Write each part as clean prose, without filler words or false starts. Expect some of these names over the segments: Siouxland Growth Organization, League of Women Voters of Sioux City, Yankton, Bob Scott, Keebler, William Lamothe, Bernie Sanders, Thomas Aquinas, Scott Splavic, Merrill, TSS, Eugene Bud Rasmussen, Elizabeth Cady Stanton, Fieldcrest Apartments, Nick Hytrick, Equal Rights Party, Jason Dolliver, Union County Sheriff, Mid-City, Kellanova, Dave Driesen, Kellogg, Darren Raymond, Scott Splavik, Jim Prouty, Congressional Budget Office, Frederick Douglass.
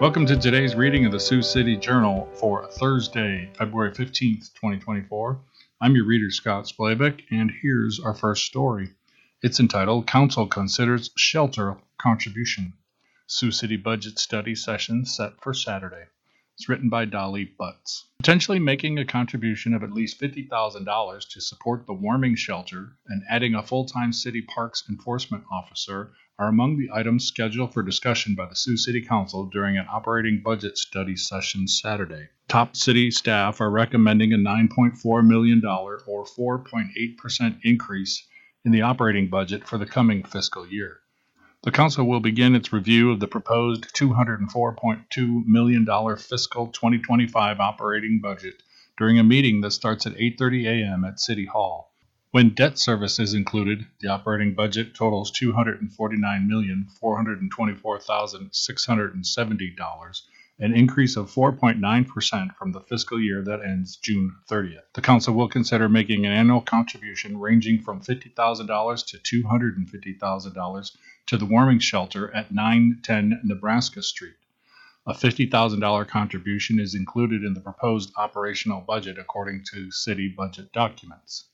Welcome to today's reading of the Sioux City Journal for Thursday, February 15th, 2024. I'm your reader, Scott Splavic, and here's our first story. It's entitled, Council Considers Shelter Contribution. Sioux City Budget Study Session Set for Saturday. It's written by Dolly Butts. Potentially making a contribution of at least $50,000 to support the warming shelter and adding a full-time city parks enforcement officer are among the items scheduled for discussion by the Sioux City Council during an operating budget study session Saturday. Top city staff are recommending a $9.4 million or 4.8% increase in the operating budget for the coming fiscal year. The Council will begin its review of the proposed $204.2 million fiscal 2025 operating budget during a meeting that starts at 8:30 a.m. at City Hall. When debt service is included, the operating budget totals $249,424,670, an increase of 4.9% from the fiscal year that ends June 30th. The Council will consider making an annual contribution ranging from $50,000 to $250,000 to the warming shelter at 910 Nebraska Street. A $50,000 contribution is included in the proposed operational budget according to city budget documents.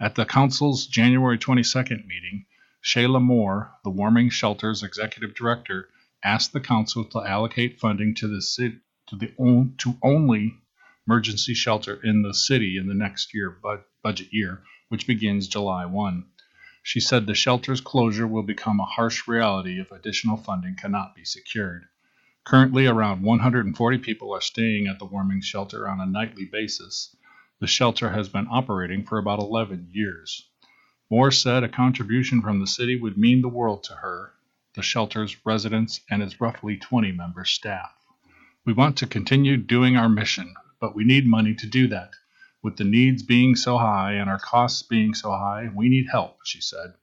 At the Council's January 22nd meeting, Shayla Moore, the warming shelter's executive director, asked the Council to allocate funding to only emergency shelter in the city in the next year budget year, which begins July 1. She said the shelter's closure will become a harsh reality if additional funding cannot be secured. Currently, around 140 people are staying at the warming shelter on a nightly basis. The shelter has been operating for about 11 years. Moore said a contribution from the city would mean the world to her, the shelter's residents, and its roughly 20-member staff. We want to continue doing our mission, but we need money to do that. With the needs being so high and our costs being so high, we need help, she said.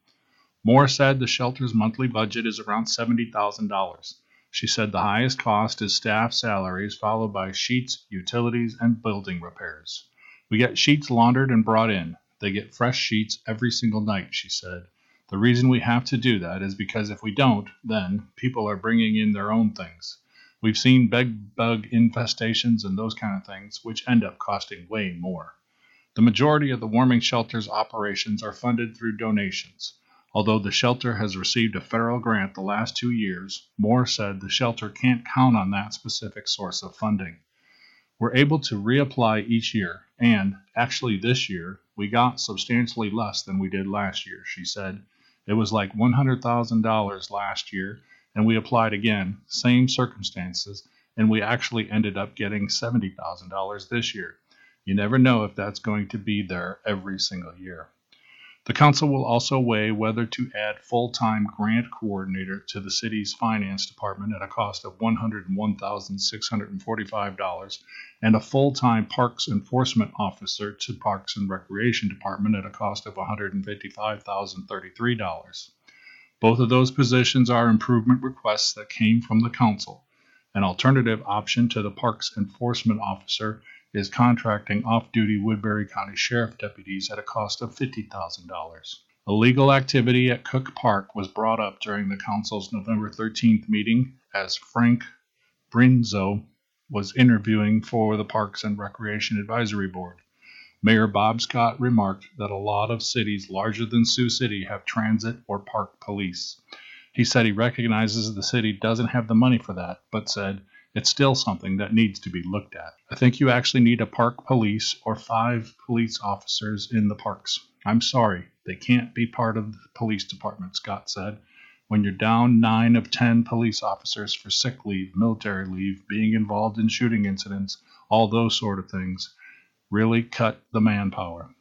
Moore said the shelter's monthly budget is around $70,000. She said the highest cost is staff salaries, followed by sheets, utilities, and building repairs. We get sheets laundered and brought in. They get fresh sheets every single night, she said. The reason we have to do that is because if we don't, then people are bringing in their own things. We've seen bed bug infestations and those kind of things, which end up costing way more. The majority of the warming shelter's operations are funded through donations. Although the shelter has received a federal grant the last 2 years, Moore said the shelter can't count on that specific source of funding. We're able to reapply each year, and actually this year, we got substantially less than we did last year, she said. It was like $100,000 last year, and we applied again, same circumstances, and we actually ended up getting $70,000 this year. You never know if that's going to be there every single year. The Council will also weigh whether to add full-time grant coordinator to the city's finance department at a cost of $101,645 and a full-time parks enforcement officer to parks and recreation department at a cost of $155,033. Both of those positions are improvement requests that came from the Council. An alternative option to the Parks Enforcement Officer is contracting off-duty Woodbury County Sheriff deputies at a cost of $50,000. Illegal activity at Cook Park was brought up during the Council's November 13th meeting as Frank Brinzo was interviewing for the Parks and Recreation Advisory Board. Mayor Bob Scott remarked that a lot of cities larger than Sioux City have transit or park police. He said he recognizes the city doesn't have the money for that, but said, it's still something that needs to be looked at. I think you actually need a park police or 5 police officers in the parks. I'm sorry, they can't be part of the police department, Scott said. When you're down 9 of 10 police officers for sick leave, military leave, being involved in shooting incidents, all those sort of things, really cut the manpower.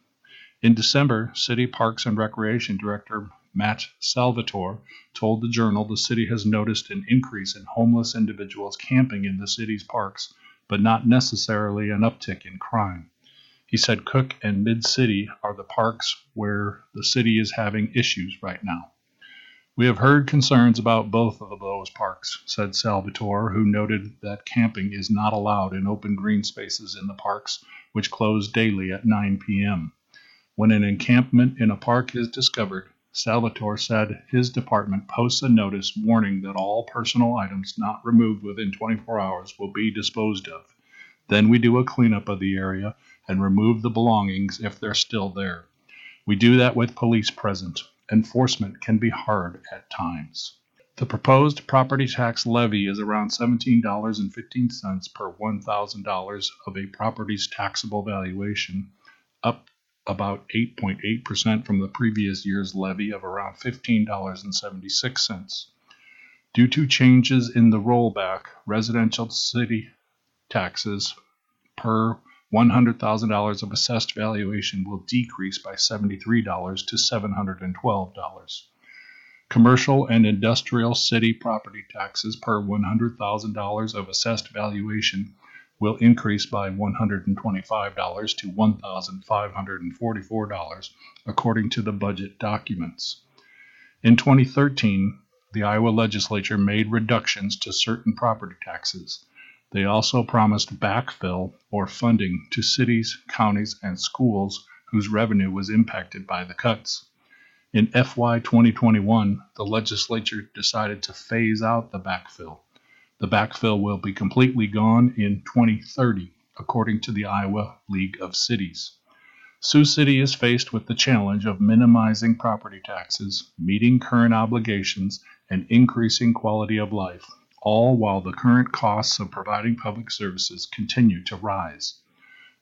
In December, City Parks and Recreation Director Matt Salvatore told the Journal the city has noticed an increase in homeless individuals camping in the city's parks, but not necessarily an uptick in crime. He said Cook and Mid-City are the parks where the city is having issues right now. We have heard concerns about both of those parks, said Salvatore, who noted that camping is not allowed in open green spaces in the parks, which close daily at 9 p.m. When an encampment in a park is discovered, Salvatore said his department posts a notice warning that all personal items not removed within 24 hours will be disposed of. Then we do a cleanup of the area and remove the belongings if they're still there. We do that with police present. Enforcement can be hard at times. The proposed property tax levy is around $17.15 per $1,000 of a property's taxable valuation, up about 8.8% from the previous year's levy of around $15.76. Due to changes in the rollback, residential city taxes per $100,000 of assessed valuation will decrease by $73 to $712. Commercial and industrial city property taxes per $100,000 of assessed valuation will increase by $125 to $1,544, according to the budget documents. In 2013, the Iowa legislature made reductions to certain property taxes. They also promised backfill or funding to cities, counties, and schools whose revenue was impacted by the cuts. In FY 2021, the legislature decided to phase out the backfill. The backfill will be completely gone in 2030, according to the Iowa League of Cities. Sioux City is faced with the challenge of minimizing property taxes, meeting current obligations, and increasing quality of life, all while the current costs of providing public services continue to rise.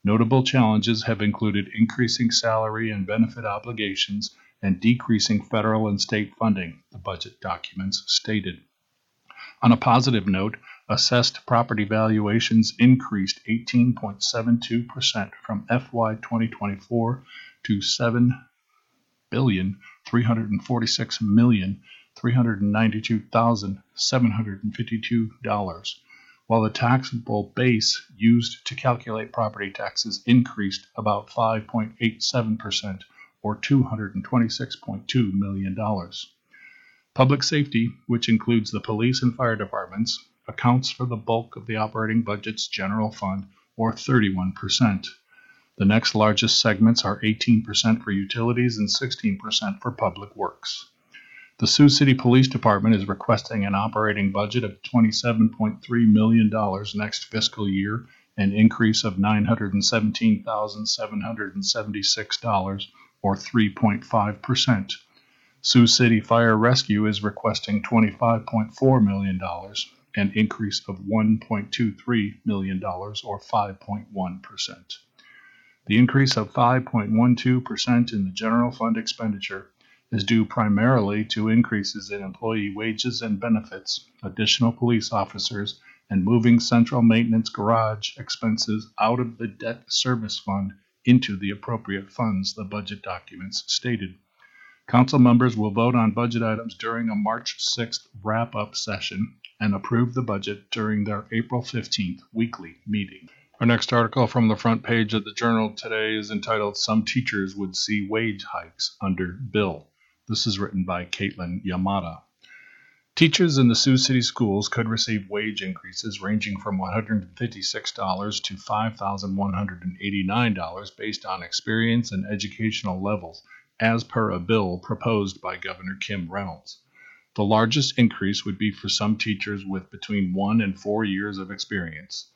Notable challenges have included increasing salary and benefit obligations and decreasing federal and state funding, the budget documents stated. On a positive note, assessed property valuations increased 18.72% from FY 2024 to $7,346,392,752, while the taxable base used to calculate property taxes increased about 5.87%, or $226.2 million. Public safety, which includes the police and fire departments, accounts for the bulk of the operating budget's general fund, or 31%. The next largest segments are 18% for utilities and 16% for public works. The Sioux City Police Department is requesting an operating budget of $27.3 million next fiscal year, an increase of $917,776, or 3.5%. Sioux City Fire Rescue is requesting $25.4 million, an increase of $1.23 million, or 5.1%. The increase of 5.12% in the general fund expenditure is due primarily to increases in employee wages and benefits, additional police officers, and moving central maintenance garage expenses out of the debt service fund into the appropriate funds, the budget documents stated. Council members will vote on budget items during a March 6th wrap-up session and approve the budget during their April 15th weekly meeting. Our next article from the front page of the Journal today is entitled, "Some Teachers Would See Wage Hikes Under Bill." This is written by Caitlin Yamada. Teachers in the Sioux City schools could receive wage increases ranging from $156 to $5,189 based on experience and educational levels, as per a bill proposed by Governor Kim Reynolds. The largest increase would be for some teachers with between 1 and 4 years of experience.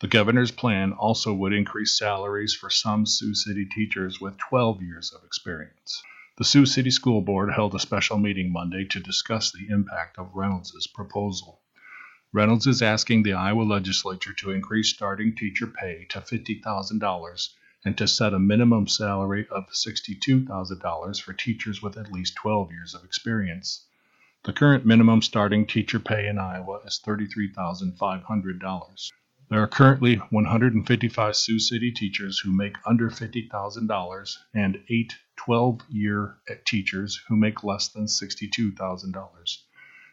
The governor's plan also would increase salaries for some Sioux City teachers with 12 years of experience. The Sioux City School Board held a special meeting Monday to discuss the impact of Reynolds' proposal. Reynolds is asking the Iowa legislature to increase starting teacher pay to $50,000 and to set a minimum salary of $62,000 for teachers with at least 12 years of experience. The current minimum starting teacher pay in Iowa is $33,500. There are currently 155 Sioux City teachers who make under $50,000 and 8 12-year teachers who make less than $62,000.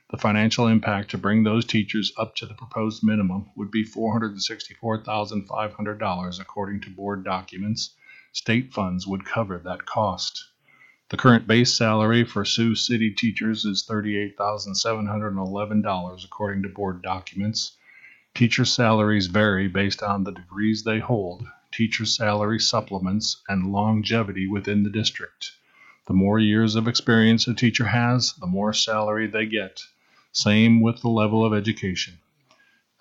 The financial impact to bring those teachers up to the proposed minimum would be $464,500, according to board documents. State funds would cover that cost. The current base salary for Sioux City teachers is $38,711, according to board documents. Teacher salaries vary based on the degrees they hold, teacher salary supplements, and longevity within the district. The more years of experience a teacher has, the more salary they get. Same with the level of education.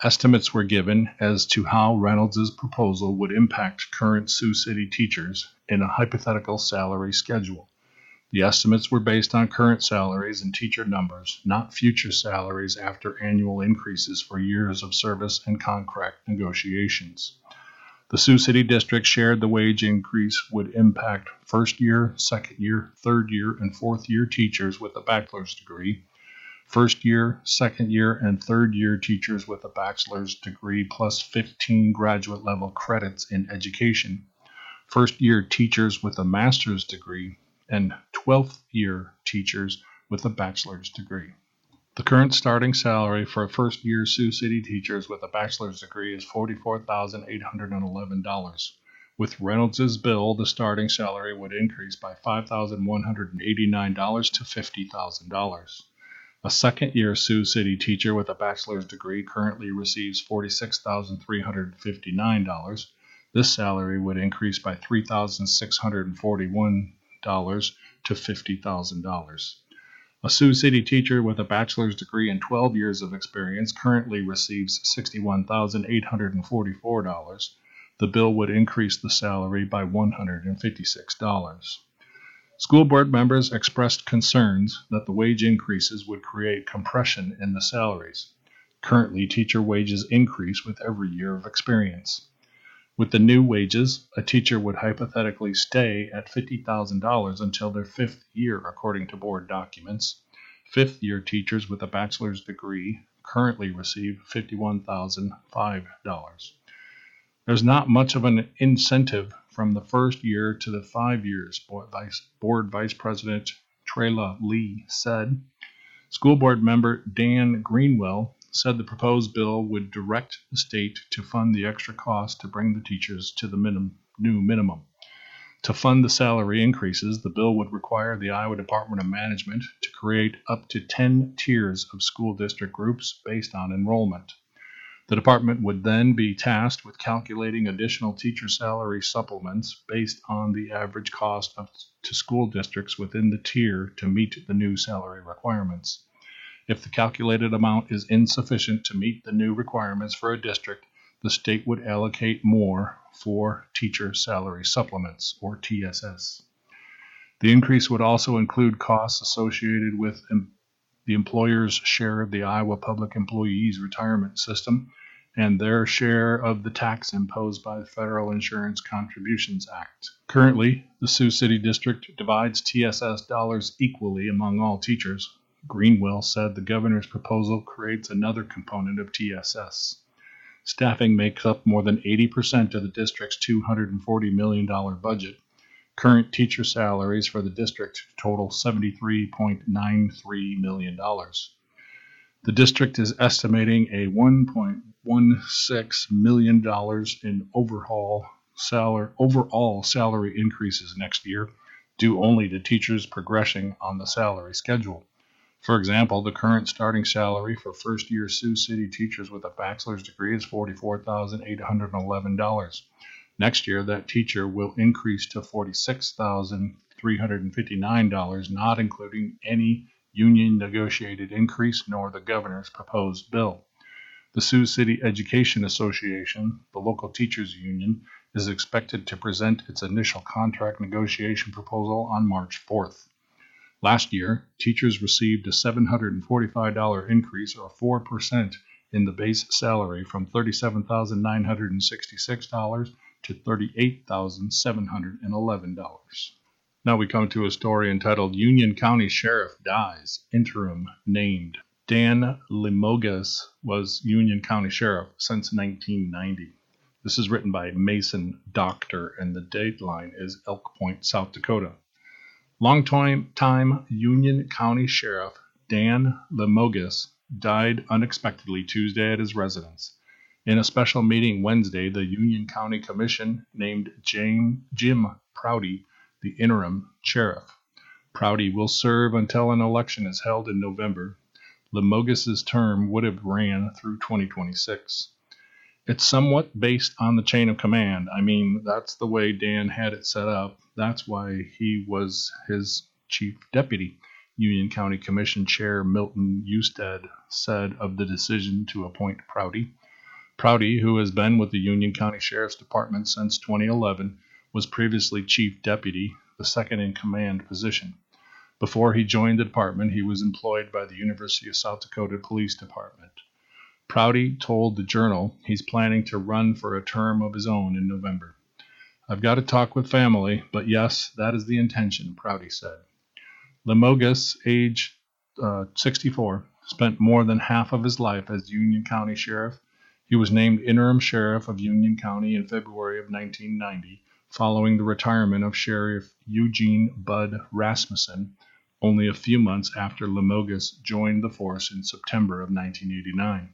Estimates were given as to how Reynolds' proposal would impact current Sioux City teachers in a hypothetical salary schedule. The estimates were based on current salaries and teacher numbers, not future salaries after annual increases for years of service and contract negotiations. The Sioux City District shared the wage increase would impact first-year, second-year, third-year, and fourth-year teachers with a bachelor's degree, first-year, second-year, and third-year teachers with a bachelor's degree plus 15 graduate-level credits in education, first-year teachers with a master's degree, and 12th year teachers with a bachelor's degree. The current starting salary for first year Sioux City teachers with a bachelor's degree is $44,811. With Reynolds' bill, the starting salary would increase by $5,189 to $50,000. A second year Sioux City teacher with a bachelor's degree currently receives $46,359. This salary would increase by $3,641. To $50,000. A Sioux City teacher with a bachelor's degree and 12 years of experience currently receives $61,844. The bill would increase the salary by $156. School board members expressed concerns that the wage increases would create compression in the salaries. Currently, teacher wages increase with every year of experience. With the new wages, a teacher would hypothetically stay at $50,000 until their fifth year, according to board documents. Fifth-year teachers with a bachelor's degree currently receive $51,005. There's not much of an incentive from the first year to the 5 years, Board Vice President Shayla Lee said. School board member Dan Greenwell said the proposed bill would direct the state to fund the extra cost to bring the teachers to the new minimum. To fund the salary increases, the bill would require the Iowa Department of Management to create up to 10 tiers of school district groups based on enrollment. The department would then be tasked with calculating additional teacher salary supplements based on the average cost to school districts within the tier to meet the new salary requirements. If the calculated amount is insufficient to meet the new requirements for a district, the state would allocate more for teacher salary supplements, or TSS. The increase would also include costs associated with the employer's share of the Iowa Public Employees Retirement System and their share of the tax imposed by the Federal Insurance Contributions Act. Currently, the Sioux City District divides TSS dollars equally among all teachers. Greenwell said the governor's proposal creates another component of TSS. Staffing makes up more than 80% of the district's $240 million budget. Current teacher salaries for the district total $73.93 million. The district is estimating a $1.16 million in overall salary increases next year, due only to teachers progressing on the salary schedule. For example, the current starting salary for first-year Sioux City teachers with a bachelor's degree is $44,811. Next year, that teacher will increase to $46,359, not including any union-negotiated increase nor the governor's proposed bill. The Sioux City Education Association, the local teachers' union, is expected to present its initial contract negotiation proposal on March 4th. Last year, teachers received a $745 increase, or 4%, in the base salary from $37,966 to $38,711. Now we come to a story entitled Union County Sheriff Dies, Interim Named. Dan Lemogus was Union County Sheriff since 1990. This is written by Mason Doctor, and the dateline is Elk Point, South Dakota. Longtime Union County Sheriff Dan Lemogus died unexpectedly Tuesday at his residence. In a special meeting Wednesday, the Union County Commission named Jim Prouty the interim sheriff. Prouty will serve until an election is held in November. Lemogus' term would have ran through 2026. It's somewhat based on the chain of command. I mean, that's the way Dan had it set up. That's why his Chief Deputy Union County Commission Chair Milton Ustad said of the decision to appoint Prouty. Prouty, who has been with the Union County Sheriff's Department since 2011, was previously Chief Deputy, the second-in-command position. Before he joined the department, he was employed by the University of South Dakota Police Department. Prouty told the Journal he's planning to run for a term of his own in November. "I've got to talk with family, but yes, that is the intention," Prouty said. Lemogus, age 64, spent more than half of his life as Union County Sheriff. He was named interim sheriff of Union County in February of 1990, following the retirement of Sheriff Eugene Bud Rasmussen, only a few months after Lemogus joined the force in September of 1989.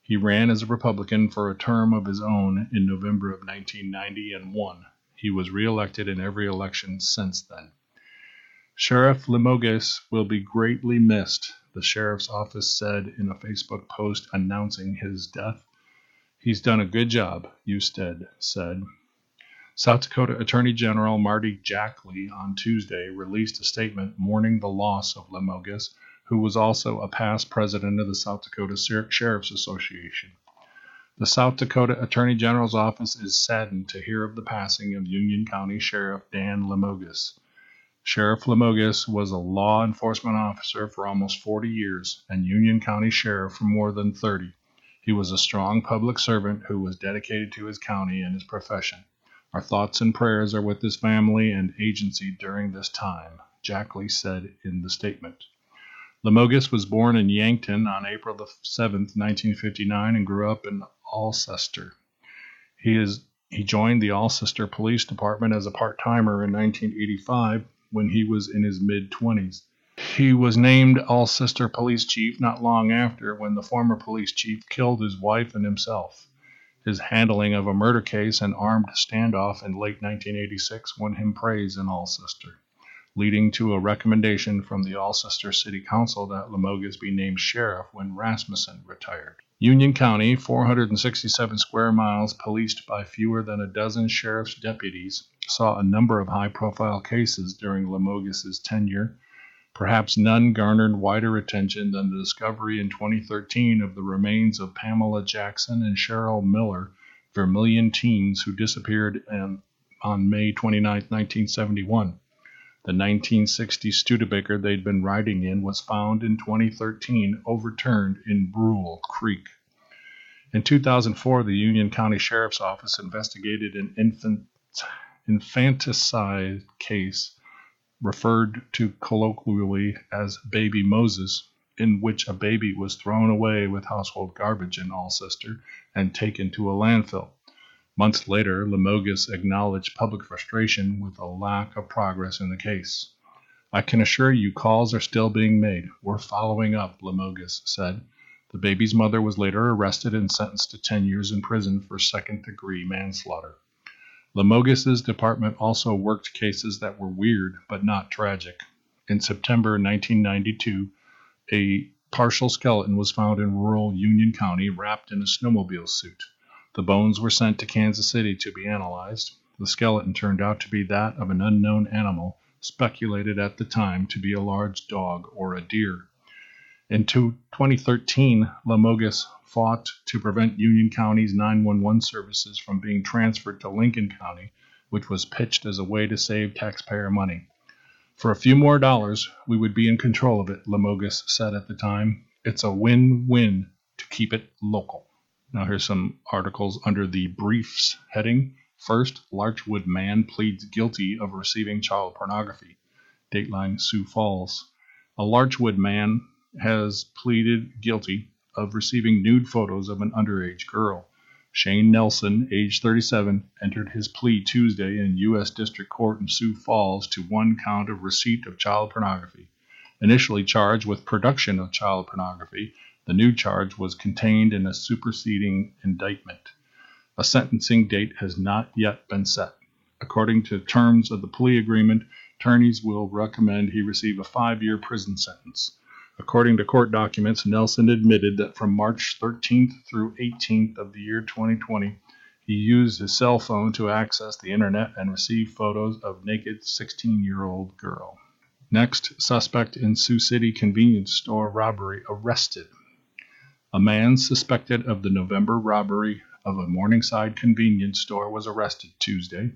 He ran as a Republican for a term of his own in November of 1990 and won. He was reelected in every election since then. "Sheriff Lemogus will be greatly missed," the sheriff's office said in a Facebook post announcing his death. "He's done a good job," Ustad said. South Dakota Attorney General Marty Jackley on Tuesday released a statement mourning the loss of Lemogus, who was also a past president of the South Dakota Sheriff's Association. "The South Dakota Attorney General's office is saddened to hear of the passing of Union County Sheriff Dan Lemogus. Sheriff Lemogus was a law enforcement officer for almost 40 years and Union County Sheriff for more than 30. He was a strong public servant who was dedicated to his county and his profession. Our thoughts and prayers are with his family and agency during this time," Jackley said in the statement. Lemogus was born in Yankton on April 7, 1959, and grew up in Alcester. He joined the Alcester Police Department as a part-timer in 1985, when he was in his mid-20s. He was named Alcester Police Chief not long after, when the former police chief killed his wife and himself. His handling of a murder case and armed standoff in late 1986 won him praise in Alcester, leading to a recommendation from the Alcester City Council that Lemogus be named sheriff when Rasmussen retired. Union County, 467 square miles, policed by fewer than a dozen sheriff's deputies, saw a number of high-profile cases during Lemogus's tenure. Perhaps none garnered wider attention than the discovery in 2013 of the remains of Pamela Jackson and Cheryl Miller, Vermilion teens who disappeared on May 29, 1971. The 1960 Studebaker they'd been riding in was found in 2013 overturned in Brule Creek. In 2004, the Union County Sheriff's Office investigated an infanticide case, referred to colloquially as Baby Moses, in which a baby was thrown away with household garbage in Alcester and taken to a landfill. Months later, Lemogus acknowledged public frustration with a lack of progress in the case. "I can assure you calls are still being made. We're following up," Lemogus said. The baby's mother was later arrested and sentenced to 10 years in prison for second-degree manslaughter. Lemogus's department also worked cases that were weird but not tragic. In September 1992, a partial skeleton was found in rural Union County wrapped in a snowmobile suit. The bones were sent to Kansas City to be analyzed. The skeleton turned out to be that of an unknown animal, speculated at the time to be a large dog or a deer. In 2013, Lemogus fought to prevent Union County's 911 services from being transferred to Lincoln County, which was pitched as a way to save taxpayer money. "For a few more dollars, we would be in control of it," Lemogus said at the time. "It's a win-win to keep it local." Now here's some articles under the briefs heading. First, Larchwood man pleads guilty of receiving child pornography. Dateline Sioux Falls. A Larchwood man has pleaded guilty of receiving nude photos of an underage girl. Shane Nelson, age 37, entered his plea Tuesday in U.S. District Court in Sioux Falls to one count of receipt of child pornography. Initially charged with production of child pornography, the new charge was contained in a superseding indictment. A sentencing date has not yet been set. According to terms of the plea agreement, attorneys will recommend he receive a 5-year prison sentence. According to court documents, Nelson admitted that from March 13th through 18th of the year 2020, he used his cell phone to access the internet and receive photos of naked 16-year-old girl. Next, suspect in Sioux City convenience store robbery arrested. A man suspected of the November robbery of a Morningside convenience store was arrested Tuesday.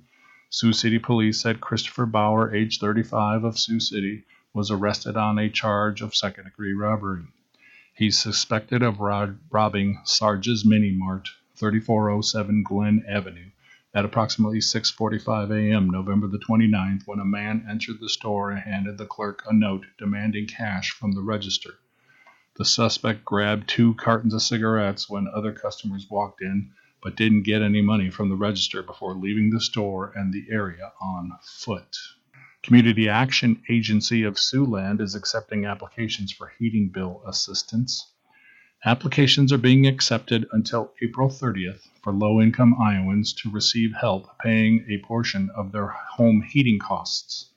Sioux City Police said Christopher Bauer, age 35, of Sioux City, was arrested on a charge of second-degree robbery. He's suspected of robbing Sarge's Mini Mart, 3407 Glen Avenue, at approximately 6:45 a.m. November the 29th, when a man entered the store and handed the clerk a note demanding cash from the register. The suspect grabbed 2 cartons of cigarettes when other customers walked in, but didn't get any money from the register before leaving the store and the area on foot. Community Action Agency of Siouxland is accepting applications for heating bill assistance. Applications are being accepted until April 30th for low-income Iowans to receive help paying a portion of their home heating costs.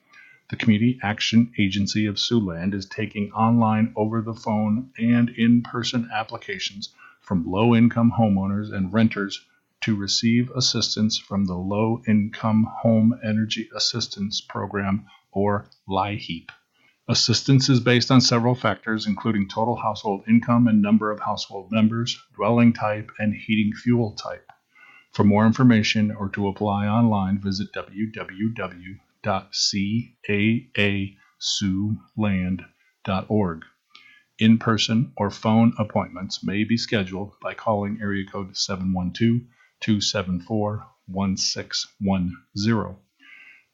The Community Action Agency of Siouxland is taking online, over-the-phone, and in-person applications from low-income homeowners and renters to receive assistance from the Low-Income Home Energy Assistance Program, or LIHEAP. Assistance is based on several factors, including total household income and number of household members, dwelling type, and heating fuel type. For more information or to apply online, visit www.caasiouxland.org. In-person or phone appointments may be scheduled by calling area code 712-274-1610.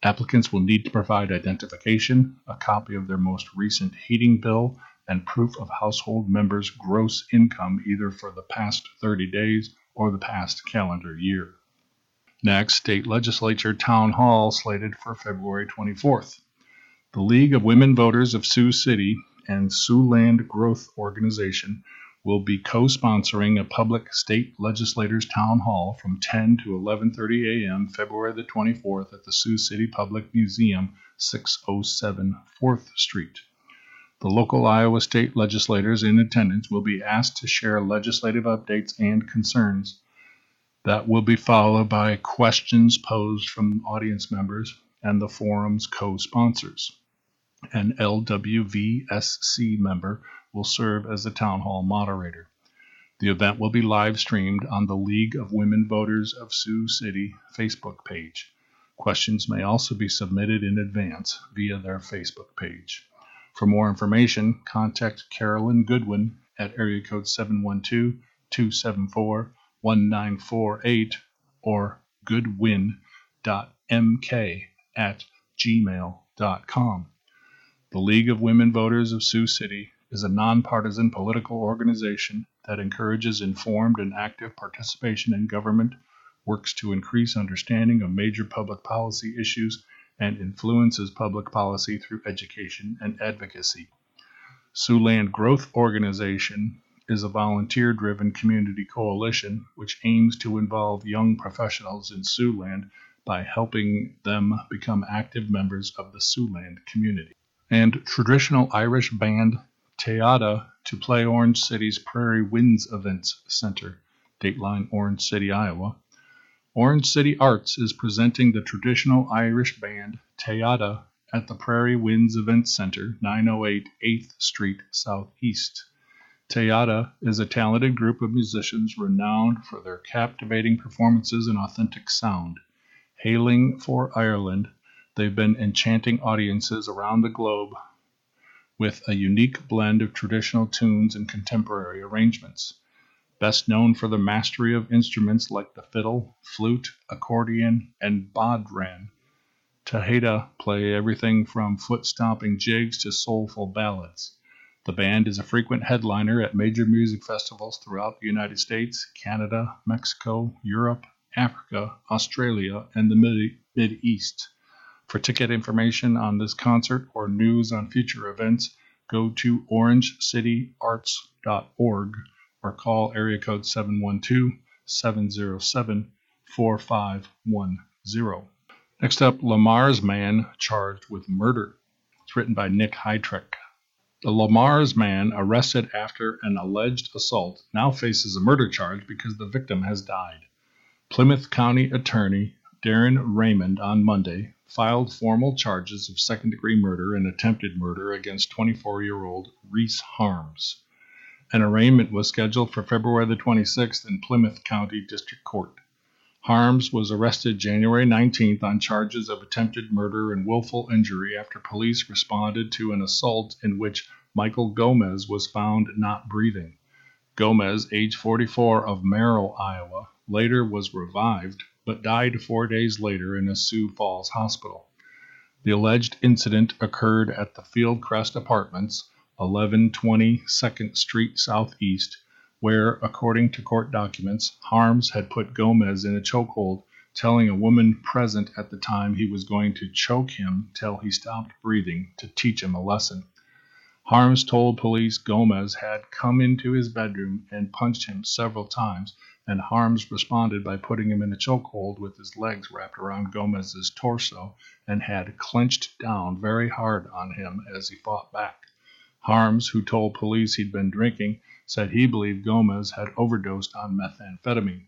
Applicants will need to provide identification, a copy of their most recent heating bill, and proof of household members' gross income either for the past 30 days or the past calendar year. Next, state legislature town hall slated for February 24th. The League of Women Voters of Sioux City and Siouxland Growth Organization will be co-sponsoring a public state legislators town hall from 10 to 11:30 a.m. February the 24th at the Sioux City Public Museum, 607 4th Street. The local Iowa state legislators in attendance will be asked to share legislative updates and concerns. That will be followed by questions posed from audience members and the forum's co-sponsors. An LWVSC member will serve as the town hall moderator. The event will be live streamed on the League of Women Voters of Sioux City Facebook page. Questions may also be submitted in advance via their Facebook page. For more information, contact Carolyn Goodwin at area code 712-274-1948 or goodwin.mk@gmail.com. The League of Women Voters of Sioux City is a nonpartisan political organization that encourages informed and active participation in government, works to increase understanding of major public policy issues, and influences public policy through education and advocacy. Siouxland Growth Organization is a volunteer-driven community coalition which aims to involve young professionals in Siouxland by helping them become active members of the Siouxland community. And traditional Irish band Teada to play Orange City's Prairie Winds Events Center, Dateline Orange City, Iowa. Orange City Arts is presenting the traditional Irish band Teada at the Prairie Winds Events Center, 908 8th Street Southeast. Teada is a talented group of musicians renowned for their captivating performances and authentic sound. Hailing for Ireland, they've been enchanting audiences around the globe with a unique blend of traditional tunes and contemporary arrangements. Best known for the mastery of instruments like the fiddle, flute, accordion, and bodhran, Teada play everything from foot-stomping jigs to soulful ballads. The band is a frequent headliner at major music festivals throughout the United States, Canada, Mexico, Europe, Africa, Australia, and the Mid East. For ticket information on this concert or news on future events, go to orangecityarts.org or call area code 712-707-4510. Next up, Lamar's man charged with murder. It's written by Nick Hytrick. The Lamar's man, arrested after an alleged assault, now faces a murder charge because the victim has died. Plymouth County Attorney Darren Raymond on Monday filed formal charges of second-degree murder and attempted murder against 24-year-old Reese Harms. An arraignment was scheduled for February the 26th in Plymouth County District Court. Harms was arrested January 19th on charges of attempted murder and willful injury after police responded to an assault in which Michael Gomez was found not breathing. Gomez, age 44, of Merrill, Iowa, later was revived but died 4 days later in a Sioux Falls hospital. The alleged incident occurred at the Fieldcrest Apartments, 1120 2nd Street Southeast, where, according to court documents, Harms had put Gomez in a chokehold, telling a woman present at the time he was going to choke him till he stopped breathing to teach him a lesson. Harms told police Gomez had come into his bedroom and punched him several times, and Harms responded by putting him in a chokehold with his legs wrapped around Gomez's torso and had clenched down very hard on him as he fought back. Harms, who told police he'd been drinking, said he believed Gomez had overdosed on methamphetamine.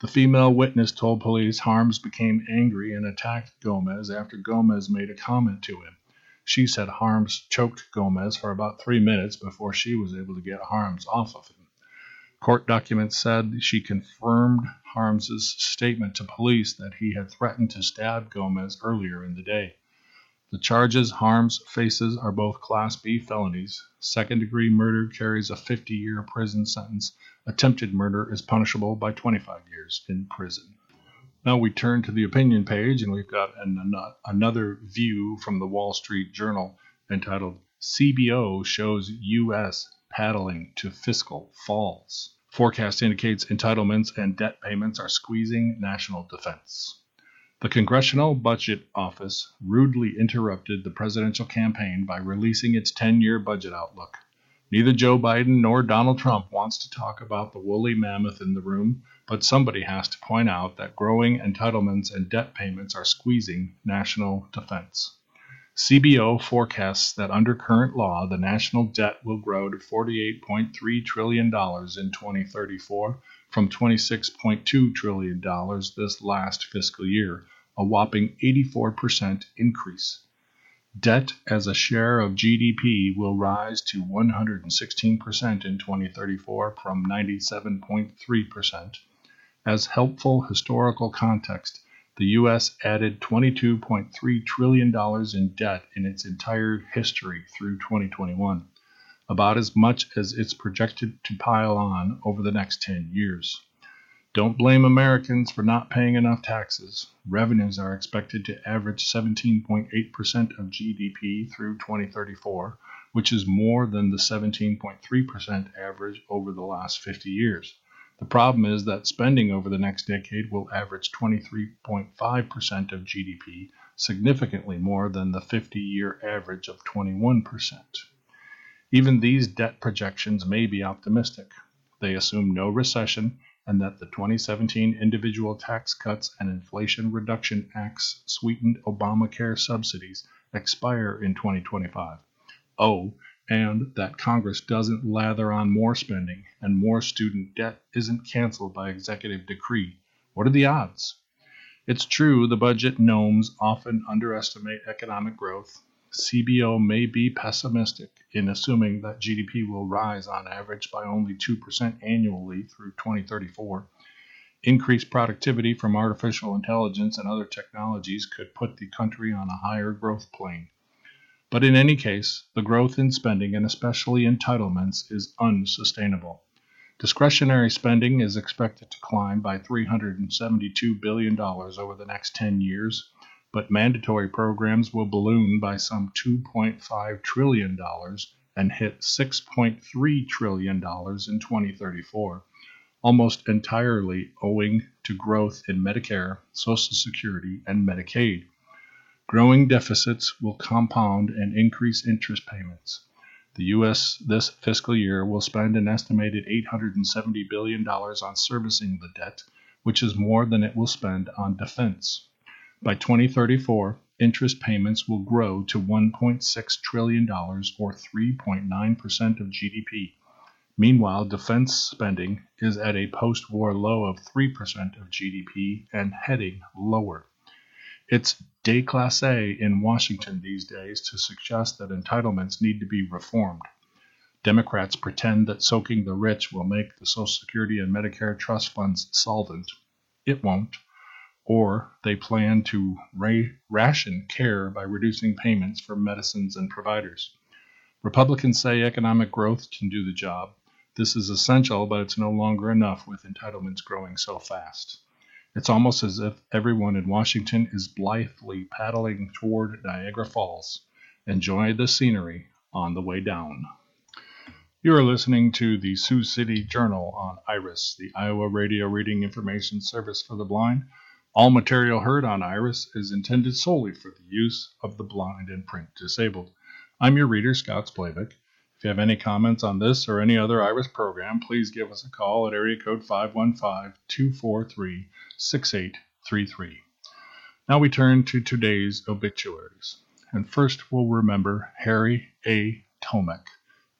The female witness told police Harms became angry and attacked Gomez after Gomez made a comment to him. She said Harms choked Gomez for about 3 minutes before she was able to get Harms off of him. Court documents said she confirmed Harms' statement to police that he had threatened to stab Gomez earlier in the day. The charges Harms faces are both Class B felonies. Second-degree murder carries a 50-year prison sentence. Attempted murder is punishable by 25 years in prison. Now we turn to the opinion page, and we've got another view from the Wall Street Journal entitled, CBO Shows U.S. Paddling to Fiscal Falls. Forecast indicates entitlements and debt payments are squeezing national defense. The Congressional Budget Office rudely interrupted the presidential campaign by releasing its 10-year budget outlook. Neither Joe Biden nor Donald Trump wants to talk about the woolly mammoth in the room, but somebody has to point out that growing entitlements and debt payments are squeezing national defense. CBO forecasts that under current law, the national debt will grow to $48.3 trillion in 2034 from $26.2 trillion this last fiscal year, a whopping 84% increase. Debt as a share of GDP will rise to 116% in 2034 from 97.3%. As helpful historical context, the U.S. added $22.3 trillion in debt in its entire history through 2021, about as much as it's projected to pile on over the next 10 years. Don't blame Americans for not paying enough taxes. Revenues are expected to average 17.8% of GDP through 2034, which is more than the 17.3% average over the last 50 years. The problem is that spending over the next decade will average 23.5% of GDP, significantly more than the 50-year average of 21%. Even these debt projections may be optimistic. They assume no recession and that the 2017 Individual Tax Cuts and Inflation Reduction Act's sweetened Obamacare subsidies expire in 2025. And that Congress doesn't lather on more spending and more student debt isn't canceled by executive decree. What are the odds? It's true the budget gnomes often underestimate economic growth. CBO may be pessimistic in assuming that GDP will rise on average by only 2% annually through 2034. Increased productivity from artificial intelligence and other technologies could put the country on a higher growth plane. But in any case, the growth in spending, and especially entitlements, is unsustainable. Discretionary spending is expected to climb by $372 billion over the next 10 years, but mandatory programs will balloon by some $2.5 trillion and hit $6.3 trillion in 2034, almost entirely owing to growth in Medicare, Social Security, and Medicaid. Growing deficits will compound and increase interest payments. The U.S. this fiscal year will spend an estimated $870 billion on servicing the debt, which is more than it will spend on defense. By 2034, interest payments will grow to $1.6 trillion, or 3.9% of GDP. Meanwhile, defense spending is at a post-war low of 3% of GDP and heading lower. It's de classe in Washington these days to suggest that entitlements need to be reformed. Democrats pretend that soaking the rich will make the Social Security and Medicare trust funds solvent. It won't. Or they plan to ration care by reducing payments for medicines and providers. Republicans say economic growth can do the job. This is essential, but it's no longer enough with entitlements growing so fast. It's almost as if everyone in Washington is blithely paddling toward Niagara Falls. Enjoy the scenery on the way down. You are listening to the Sioux City Journal on IRIS, the Iowa Radio Reading Information Service for the Blind. All material heard on IRIS is intended solely for the use of the blind and print disabled. I'm your reader, Scott Splavik. If you have any comments on this or any other IRIS program, please give us a call at area code 515-243-6833. Now we turn to today's obituaries. And first we'll remember Harry A. Tomek,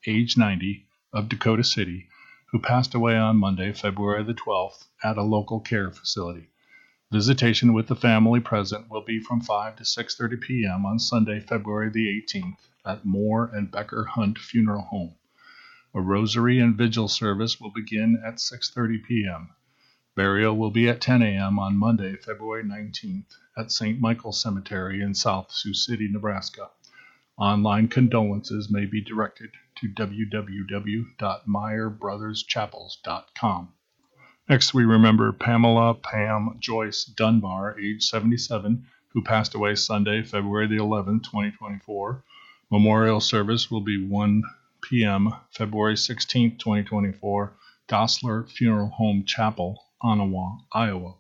age 90, of Dakota City, who passed away on Monday, February the 12th, at a local care facility. Visitation with the family present will be from 5 to 6:30 p.m. on Sunday, February the 18th at Moore and Becker Hunt Funeral Home. A rosary and vigil service will begin at 6:30 p.m. Burial will be at 10 a.m. on Monday, February 19th at St. Michael Cemetery in South Sioux City, Nebraska. Online condolences may be directed to www.meyerbrotherschappels.com. Next, we remember Pamela Pam Joyce Dunbar, age 77, who passed away Sunday, February the 11th, 2024. Memorial service will be 1 p.m., February 16th, 2024, Gosler Funeral Home Chapel, Onawa, Iowa.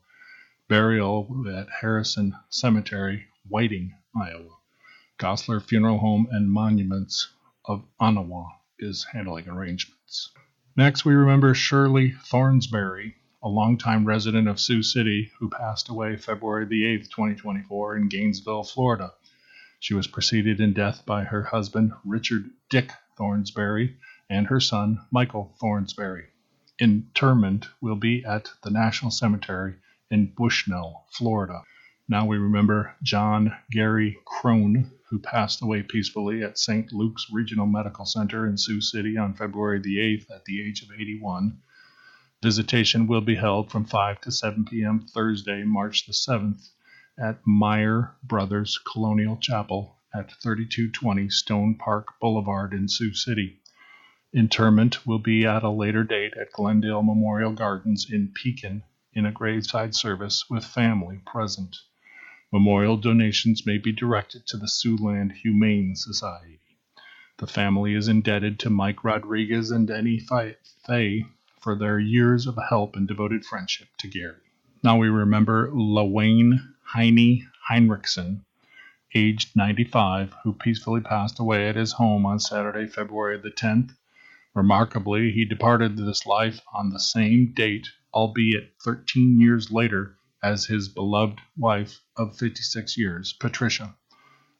Burial at Harrison Cemetery, Whiting, Iowa. Gosler Funeral Home and Monuments of Onawa is handling arrangements. Next, we remember Shirley Thornsberry, a longtime resident of Sioux City, who passed away February the 8th, 2024, in Gainesville, Florida. She was preceded in death by her husband, Richard Dick Thornsberry, and her son, Michael Thornsberry. Interment will be at the National Cemetery in Bushnell, Florida. Now we remember John Gary Crone, who passed away peacefully at St. Luke's Regional Medical Center in Sioux City on February the 8th at the age of 81. Visitation will be held from 5 to 7 p.m. Thursday, March the 7th at Meyer Brothers Colonial Chapel at 3220 Stone Park Boulevard in Sioux City. Interment will be at a later date at Glendale Memorial Gardens in Pekin in a graveside service with family present. Memorial donations may be directed to the Siouxland Humane Society. The family is indebted to Mike Rodriguez and Denny Fay for their years of help and devoted friendship to Gary. Now we remember LaWayne Heine Heinrichsen, aged 95, who peacefully passed away at his home on Saturday, February the 10th. Remarkably, he departed this life on the same date, albeit 13 years later, as his beloved wife of 56 years, Patricia.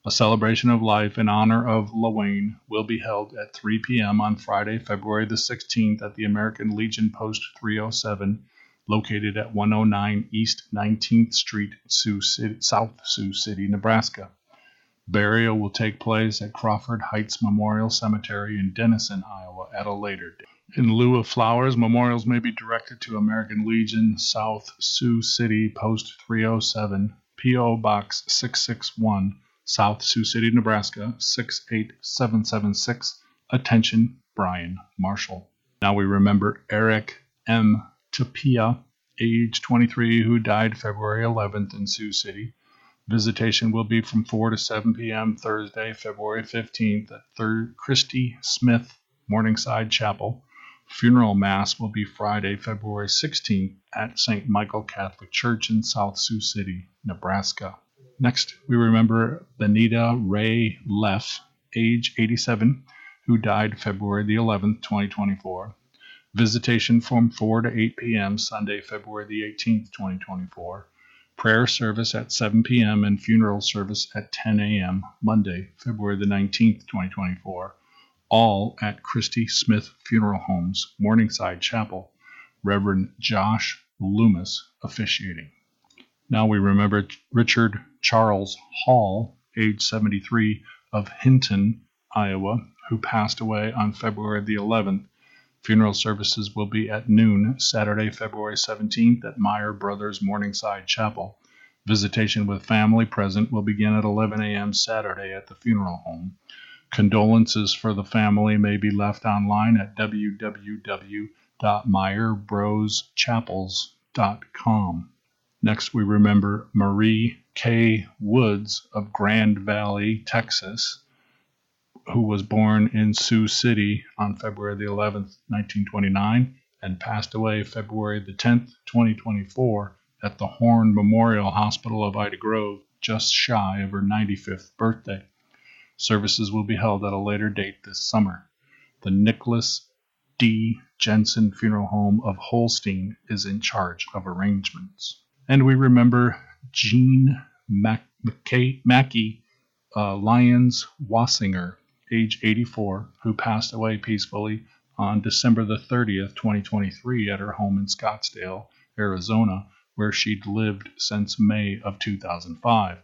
A celebration of life in honor of LaWayne will be held at 3 p.m. on Friday, February the 16th at the American Legion Post 307, located at 109 East 19th Street, South Sioux City, Nebraska. Burial will take place at Crawford Heights Memorial Cemetery in Denison, Iowa, at a later date. In lieu of flowers, memorials may be directed to American Legion, South Sioux City, Post 307, P.O. Box 661, South Sioux City, Nebraska, 68776. Attention, Brian Marshall. Now we remember Eric M. Tapia, age 23, who died February 11th in Sioux City. Visitation will be from 4 to 7 p.m. Thursday, February 15th at Christy Smith Morningside Chapel. Funeral Mass will be Friday, February 16th at St. Michael Catholic Church in South Sioux City, Nebraska. Next, we remember Benita Ray Leff, age 87, who died February the 11th, 2024. Visitation from 4 to 8 p.m. Sunday, February the 18th, 2024. Prayer service at 7 p.m. and funeral service at 10 a.m. Monday, February the 19th, 2024. All at Christy Smith Funeral Home's Morningside Chapel, Reverend Josh Loomis officiating. Now we remember Richard Charles Hall, age 73, of Hinton, Iowa, who passed away on February the 11th. Funeral services will be at noon, Saturday, February 17th at Meyer Brothers Morningside Chapel. Visitation with family present will begin at 11 a.m. Saturday at the funeral home. Condolences for the family may be left online at www.meyerbroschapels.com. Next, we remember Marie K. Woods of Grand Valley, Texas, who was born in Sioux City on February the 11th, 1929, and passed away February the 10th, 2024, at the Horn Memorial Hospital of Ida Grove, just shy of her 95th birthday. Services will be held at a later date this summer. The Nicholas D. Jensen Funeral Home of Holstein is in charge of arrangements. And we remember Jean Mackey Lyons Wassinger, age 84, who passed away peacefully on December the 30th, 2023, at her home in Scottsdale, Arizona, where she'd lived since May of 2005.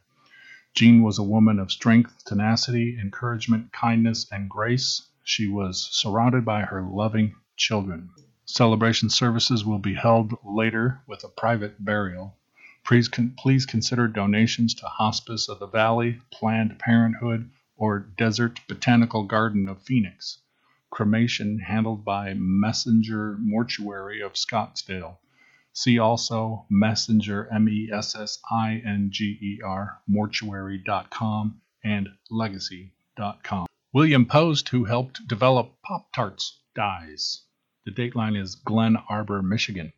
Jean was a woman of strength, tenacity, encouragement, kindness, and grace. She was surrounded by her loving children. Celebration services will be held later with a private burial. Please consider donations to Hospice of the Valley, Planned Parenthood, or Desert Botanical Garden of Phoenix. Cremation handled by Messenger Mortuary of Scottsdale. See also Messenger, Messinger, mortuary.com, and legacy.com. William Post, who helped develop Pop-Tarts, dies. The dateline is Glen Arbor, Michigan.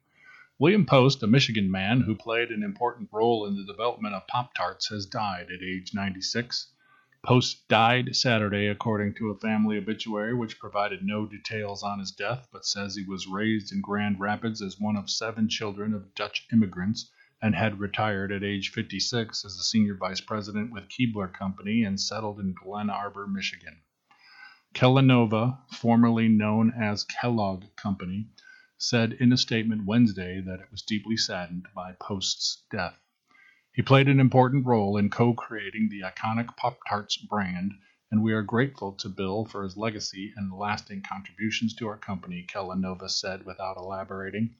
William Post, a Michigan man who played an important role in the development of Pop-Tarts, has died at age 96. Post died Saturday, according to a family obituary, which provided no details on his death, but says he was raised in Grand Rapids as one of seven children of Dutch immigrants and had retired at age 56 as a senior vice president with Keebler Company and settled in Glen Arbor, Michigan. Kellanova, formerly known as Kellogg Company, said in a statement Wednesday that it was deeply saddened by Post's death. He played an important role in co-creating the iconic Pop-Tarts brand, and we are grateful to Bill for his legacy and lasting contributions to our company, Kellanova said without elaborating.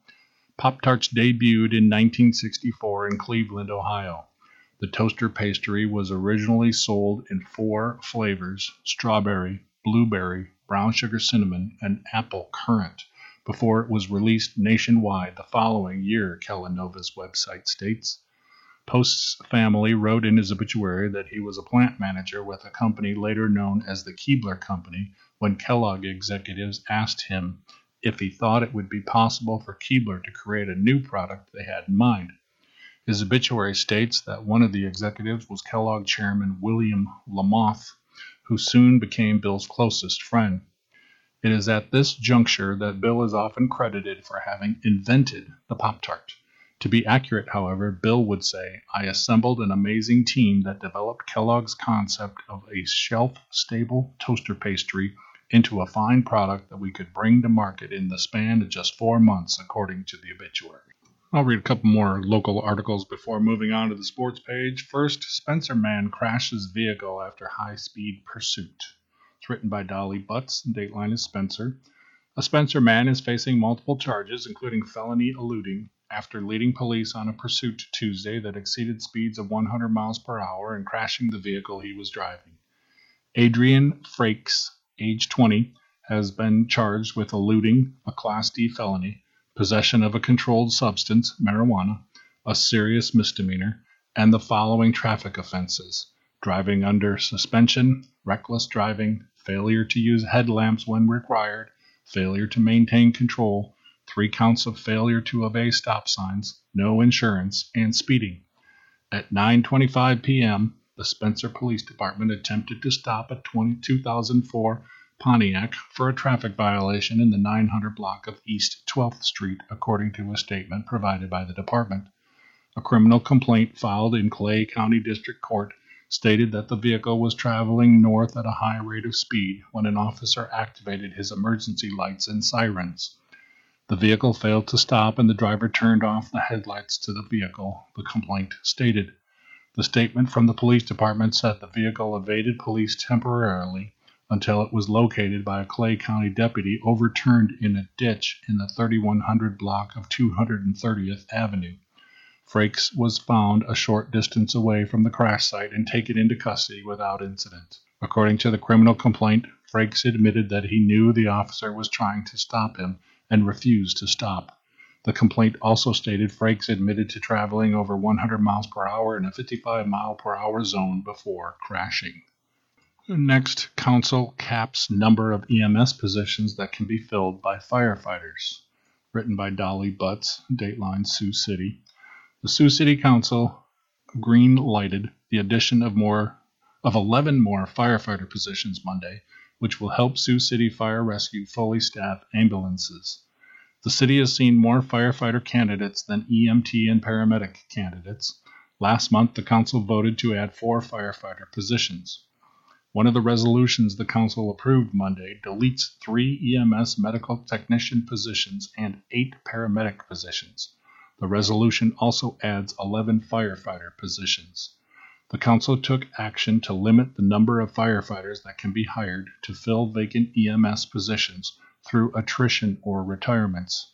Pop-Tarts debuted in 1964 in Cleveland, Ohio. The toaster pastry was originally sold in four flavors: strawberry, blueberry, brown sugar cinnamon, and apple currant, before it was released nationwide the following year, Kellanova's website states. Post's family wrote in his obituary that he was a plant manager with a company later known as the Keebler Company when Kellogg executives asked him if he thought it would be possible for Keebler to create a new product they had in mind. His obituary states that one of the executives was Kellogg chairman William Lamothe, who soon became Bill's closest friend. It is at this juncture that Bill is often credited for having invented the Pop-Tart. To be accurate, however, Bill would say, "I assembled an amazing team that developed Kellogg's concept of a shelf-stable toaster pastry into a fine product that we could bring to market in the span of just 4 months," according to the obituary. I'll read a couple more local articles before moving on to the sports page. First, Spencer man crashes vehicle after high-speed pursuit. It's written by Dolly Butts. Dateline is Spencer. A Spencer man is facing multiple charges, including felony eluding, after leading police on a pursuit Tuesday that exceeded speeds of 100 miles per hour and crashing the vehicle he was driving. Adrian Frakes, age 20, has been charged with eluding, a Class D felony, possession of a controlled substance, marijuana, a serious misdemeanor, and the following traffic offenses: driving under suspension, reckless driving, failure to use headlamps when required, failure to maintain control, 3 counts of failure to obey stop signs, no insurance, and speeding. At 9:25 p.m., the Spencer Police Department attempted to stop a 2004 Pontiac for a traffic violation in the 900 block of East 12th Street, according to a statement provided by the department. A criminal complaint filed in Clay County District Court stated that the vehicle was traveling north at a high rate of speed when an officer activated his emergency lights and sirens. The vehicle failed to stop and the driver turned off the headlights to the vehicle, the complaint stated. The statement from the police department said the vehicle evaded police temporarily until it was located by a Clay County deputy overturned in a ditch in the 3100 block of 230th Avenue. Frakes was found a short distance away from the crash site and taken into custody without incident. According to the criminal complaint, Frakes admitted that he knew the officer was trying to stop him and refused to stop. The complaint also stated Frakes admitted to traveling over 100 miles per hour in a 55 mile per hour zone before crashing. Next, council caps number of EMS positions that can be filled by firefighters. Written by Dolly Butts, Dateline Sioux City. The Sioux City Council green-lighted the addition of 11 more firefighter positions Monday, which will help Sioux City Fire Rescue fully staff ambulances. The city has seen more firefighter candidates than EMT and paramedic candidates. Last month, the council voted to add 4 firefighter positions. One of the resolutions the council approved Monday deletes 3 EMS medical technician positions and 8 paramedic positions. The resolution also adds 11 firefighter positions. The council took action to limit the number of firefighters that can be hired to fill vacant EMS positions through attrition or retirements.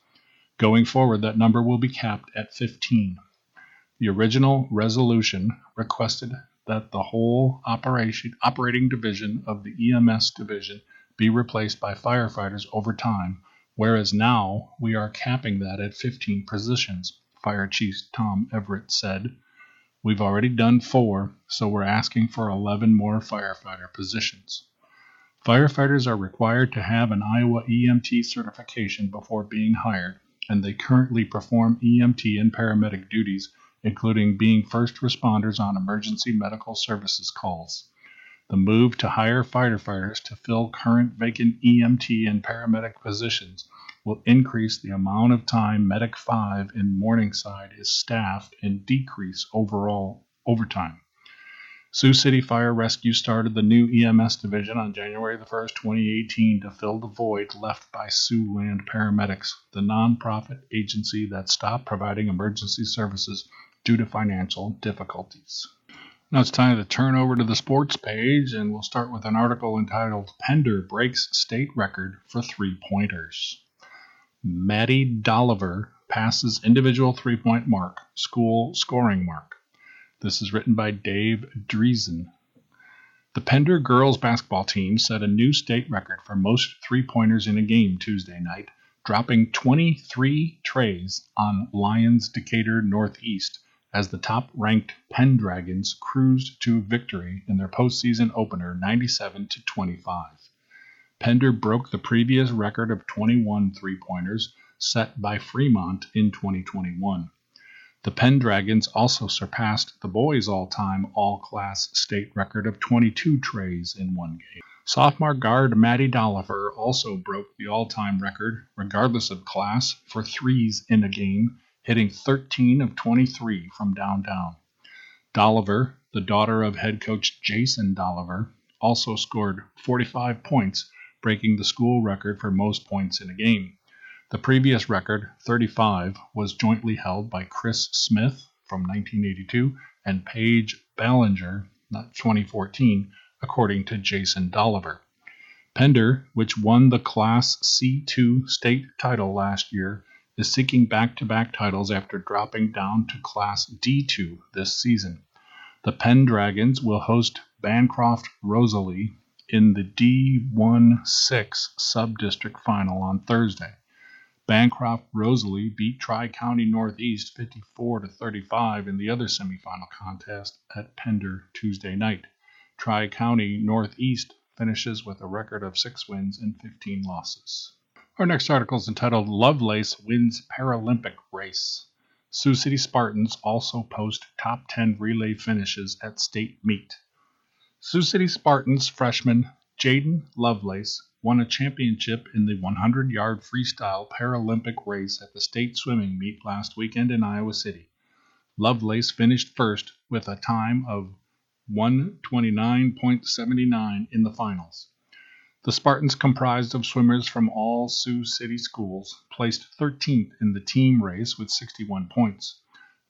Going forward, that number will be capped at 15. The original resolution requested that the whole operating division of the EMS division be replaced by firefighters over time, whereas now we are capping that at 15 positions, Fire Chief Tom Everett said. We've already done 4, so we're asking for 11 more firefighter positions. Firefighters are required to have an Iowa EMT certification before being hired, and they currently perform EMT and paramedic duties, including being first responders on emergency medical services calls. The move to hire firefighters to fill current vacant EMT and paramedic positions will increase the amount of time Medic 5 in Morningside is staffed and decrease overall overtime. Sioux City Fire Rescue started the new EMS division on January 1, 2018 to fill the void left by Siouxland Paramedics, the nonprofit agency that stopped providing emergency services due to financial difficulties. Now it's time to turn over to the sports page, and we'll start with an article entitled Pender Breaks State Record for Three-Pointers. Maddie Dolliver passes individual three-point mark, school scoring mark. This is written by Dave Driesen. The Pender girls basketball team set a new state record for most three-pointers in a game Tuesday night, dropping 23 trays on Lions Decatur Northeast as the top-ranked Pendragons cruised to victory in their postseason opener 97-25. Pender broke the previous record of 21 three-pointers set by Fremont in 2021. The Pendragons also surpassed the boys' all-time all-class state record of 22 trays in one game. Sophomore guard Maddie Dolliver also broke the all-time record, regardless of class, for threes in a game, hitting 13 of 23 from downtown. Dolliver, the daughter of head coach Jason Dolliver, also scored 45 points, breaking the school record for most points in a game. The previous record, 35, was jointly held by Chris Smith from 1982 and Paige Ballinger, 2014, according to Jason Dolliver. Pender, which won the Class C2 state title last year, is seeking back-to-back titles after dropping down to Class D2 this season. The Pendragons will host Bancroft Rosalie in the D1-6 sub-district final on Thursday. Bancroft Rosalie beat Tri-County Northeast 54-35 in the other semifinal contest at Pender Tuesday night. Tri-County Northeast finishes with a record of 6 wins and 15 losses. Our next article is entitled Lovelace Wins Paralympic Race. Sioux City Spartans also post top 10 relay finishes at state meet. Sioux City Spartans freshman Jaden Lovelace won a championship in the 100-yard freestyle Paralympic race at the state swimming meet last weekend in Iowa City. Lovelace finished first with a time of 1:29.79 in the finals. The Spartans, comprised of swimmers from all Sioux City schools, placed 13th in the team race with 61 points.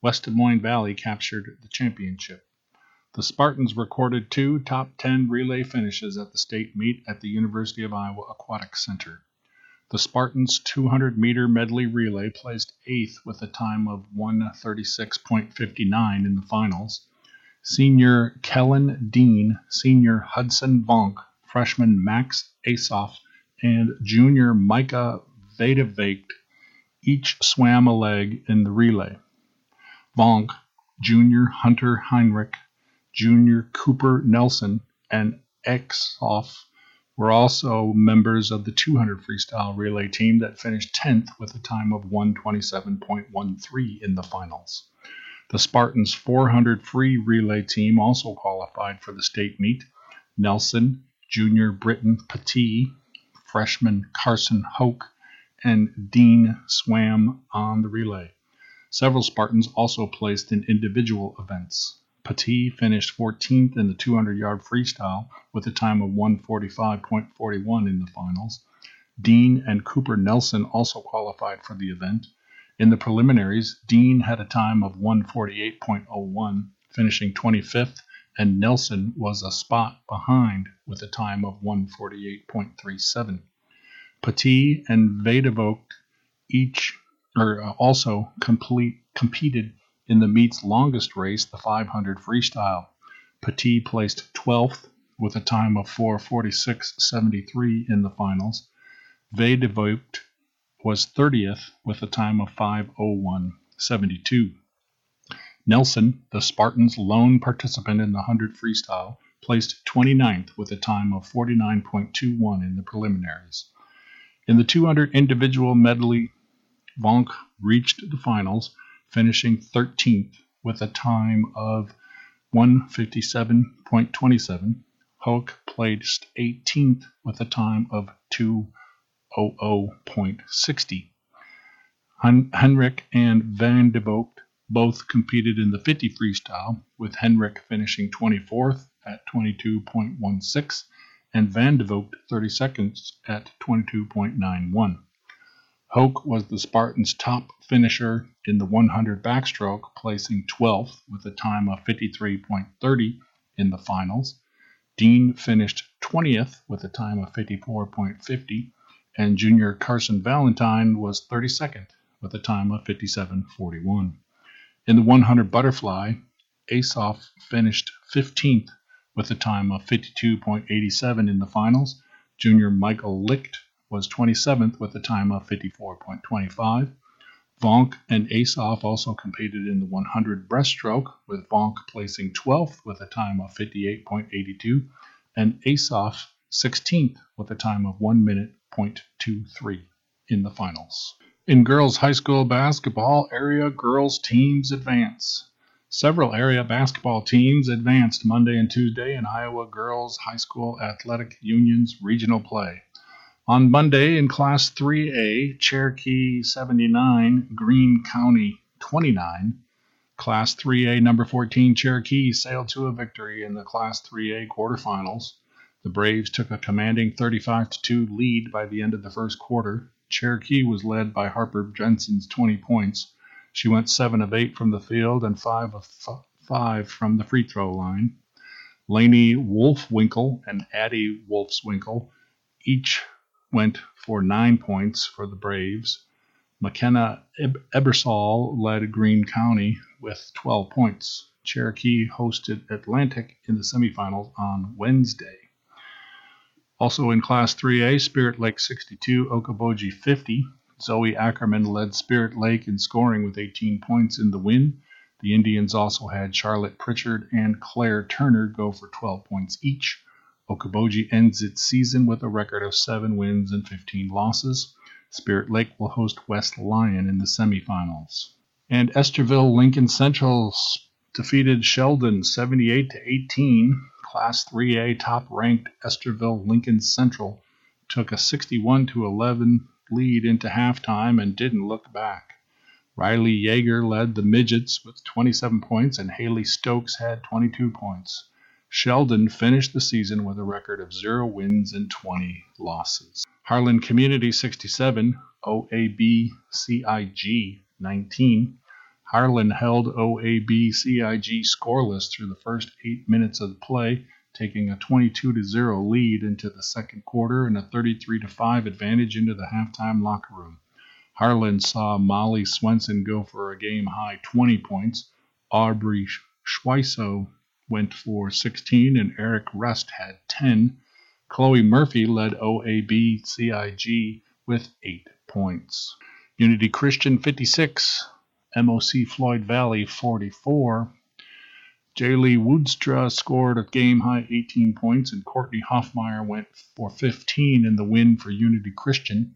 West Des Moines Valley captured the championship. The Spartans recorded 2 top 10 relay finishes at the state meet at the University of Iowa Aquatic Center. The Spartans 200-meter medley relay placed 8th with a time of 1:36.59 in the finals. Senior Kellen Dean, senior Hudson Bonk, freshman Max Asoff, and junior Micah Vedevate each swam a leg in the relay. Bonk, junior Hunter Heinrich, junior Cooper Nelson, and Asoff were also members of the 200 freestyle relay team that finished 10th with a time of 1:27.13 in the finals. The Spartans 400 free relay team also qualified for the state meet. Nelson, junior Britton Petit, freshman Carson Hoke, and Dean swam on the relay. Several Spartans also placed in individual events. Petit finished 14th in the 200-yard freestyle with a time of 1:45.41 in the finals. Dean and Cooper Nelson also qualified for the event. In the preliminaries, Dean had a time of 1:48.01, finishing 25th, and Nelson was a spot behind with a time of 1:48.37. Petit and Vedevate also competed in the meet's longest race, the 500 freestyle. Petit placed 12th with a time of 4:46.73 in the finals. Vedevate was 30th with a time of 5:01.72. Nelson, the Spartans' lone participant in the 100 freestyle, placed 29th with a time of 49.21 in the preliminaries. In the 200 individual medley, Vonk reached the finals, finishing 13th with a time of 1:57.27. Hoke placed 18th with a time of 2:00.60. Henrik and Vandevogel both competed in the 50 freestyle, with Henrik finishing 24th at 22.16 and Vandevogel 32nd at 22.91. Hoke was the Spartans' top finisher in the 100 backstroke, placing 12th with a time of 53.30 in the finals. Dean finished 20th with a time of 54.50, and junior Carson Valentine was 32nd with a time of 57.41. In the 100 butterfly, Asoff finished 15th with a time of 52.87 in the finals. Junior Michael Licht was 27th with a time of 54.25. Vonk and Asoff also competed in the 100 breaststroke, with Vonk placing 12th with a time of 58.82 and Asoff 16th with a time of 1:23 in the finals. In girls' high school basketball, area girls' teams advance. Several area basketball teams advanced Monday and Tuesday in Iowa Girls High School Athletic Union's regional play. On Monday, in Class 3A, Cherokee 79, Greene County 29. Class 3A number 14, Cherokee, sailed to a victory in the Class 3A quarterfinals. The Braves took a commanding 35-2 lead by the end of the first quarter. Cherokee was led by Harper Jensen's 20 points. She went 7 of 8 from the field and 5 of 5 from the free throw line. Lainey Wolfwinkle and Addie Wolfswinkle each went for 9 points for the Braves. McKenna Ebersol led Greene County with 12 points. Cherokee hosted Atlantic in the semifinals on Wednesday. Also in Class 3A, Spirit Lake 62, Okoboji 50. Zoe Ackerman led Spirit Lake in scoring with 18 points in the win. The Indians also had Charlotte Pritchard and Claire Turner go for 12 points each. Okoboji ends its season with a record of 7 wins and 15 losses. Spirit Lake will host West Lyon in the semifinals. And Esterville Lincoln Central defeated Sheldon 78-18. Class 3A top-ranked Esterville Lincoln Central took a 61-11 lead into halftime and didn't look back. Riley Yeager led the Midgets with 27 points and Haley Stokes had 22 points. Sheldon finished the season with a record of 0 wins and 20 losses. Harlan Community 67, OAB-CIG 19. Harlan held OAB-CIG scoreless through the first 8 minutes of the play, taking a 22-0 lead into the second quarter and a 33-5 advantage into the halftime locker room. Harlan saw Molly Swenson go for a game-high 20 points. Aubrey Schweisso went for 16, and Eric Rust had 10. Chloe Murphy led OAB-CIG with 8 points. Unity Christian 56, MOC Floyd Valley 44. Jaylee Woodstra scored a game-high 18 points, and Courtney Hoffmeyer went for 15 in the win for Unity Christian.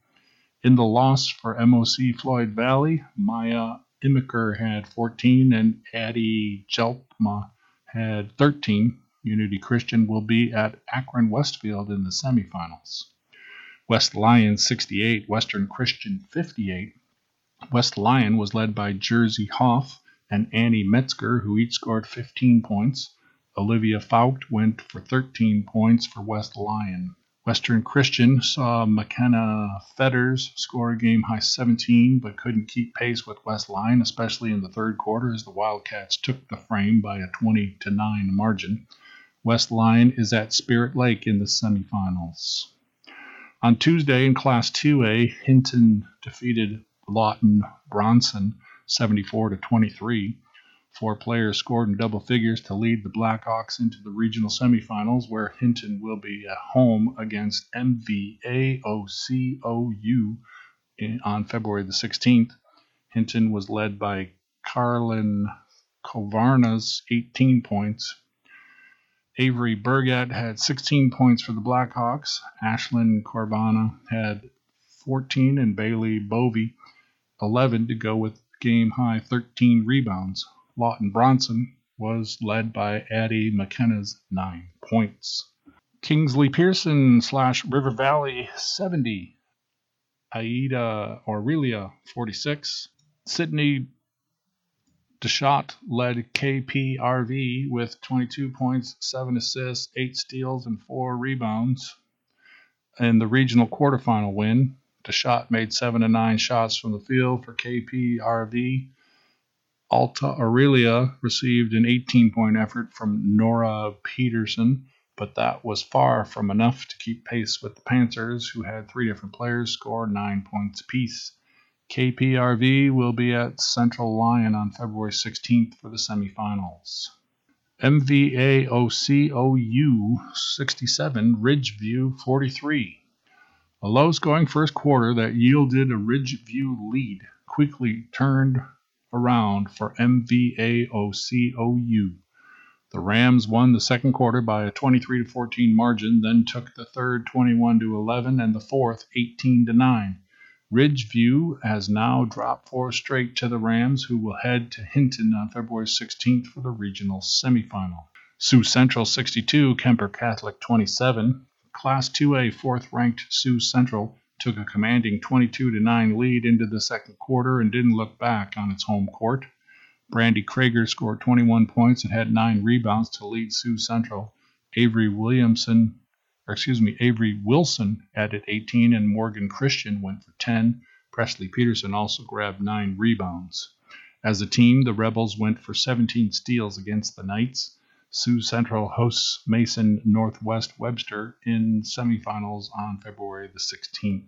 In the loss for MOC Floyd Valley, Maya Immiker had 14, and Addie Jeltma had 13. Unity Christian will be at Akron Westfield in the semifinals. West Lyon 68, Western Christian 58. West Lyon was led by Jersey Hoff and Annie Metzger, who each scored 15 points. Olivia Faut went for 13 points for West Lyon. Western Christian saw McKenna Fetters score a game-high 17, but couldn't keep pace with West Lyon, especially in the third quarter, as the Wildcats took the frame by a 20-9 margin. West Lyon is at Spirit Lake in the semifinals. On Tuesday in Class 2A, Hinton defeated Lawton Bronson 74-23. 4 players scored in double figures to lead the Blackhawks into the regional semifinals, where Hinton will be at home against MVAOCOU on February the 16th. Hinton was led by Carlin Kovarna's 18 points. Avery Burgett had 16 points for the Blackhawks. Ashlyn Corvana had 14, and Bailey Bovey 11 to go with game-high 13 rebounds. Lawton Bronson was led by Addie McKenna's 9 points. Kingsley Pearson / River Valley 70. Aida Aurelia 46. Sydney Deschott led KPRV with 22 points, 7 assists, 8 steals, and 4 rebounds. In the regional quarterfinal win, Deschott made 7 of 9 shots from the field for KPRV. Alta Aurelia received an 18-point effort from Nora Peterson, but that was far from enough to keep pace with the Panthers, who had 3 different players score 9 points apiece. KPRV will be at Central Lyon on February 16th for the semifinals. MVAOCOU 67, Ridgeview 43. A low-scoring first quarter that yielded a Ridgeview lead quickly turned around for MVAOCOU. The Rams won the second quarter by a 23-14 margin, then took the third 21-11 and the fourth 18-9. Ridgeview has now dropped 4 straight to the Rams, who will head to Hinton on February 16th for the regional semifinal. Sioux Central 62, Kemper Catholic 27. Class 2A 4th-ranked Sioux Central took a commanding 22-9 lead into the second quarter and didn't look back on its home court. Brandy Krager scored 21 points and had 9 rebounds to lead Sioux Central. Avery Wilson added 18, and Morgan Christian went for 10. Presley Peterson also grabbed 9 rebounds. As a team, the Rebels went for 17 steals against the Knights. Sioux Central hosts Mason Northwest Webster in semifinals on February the 16th.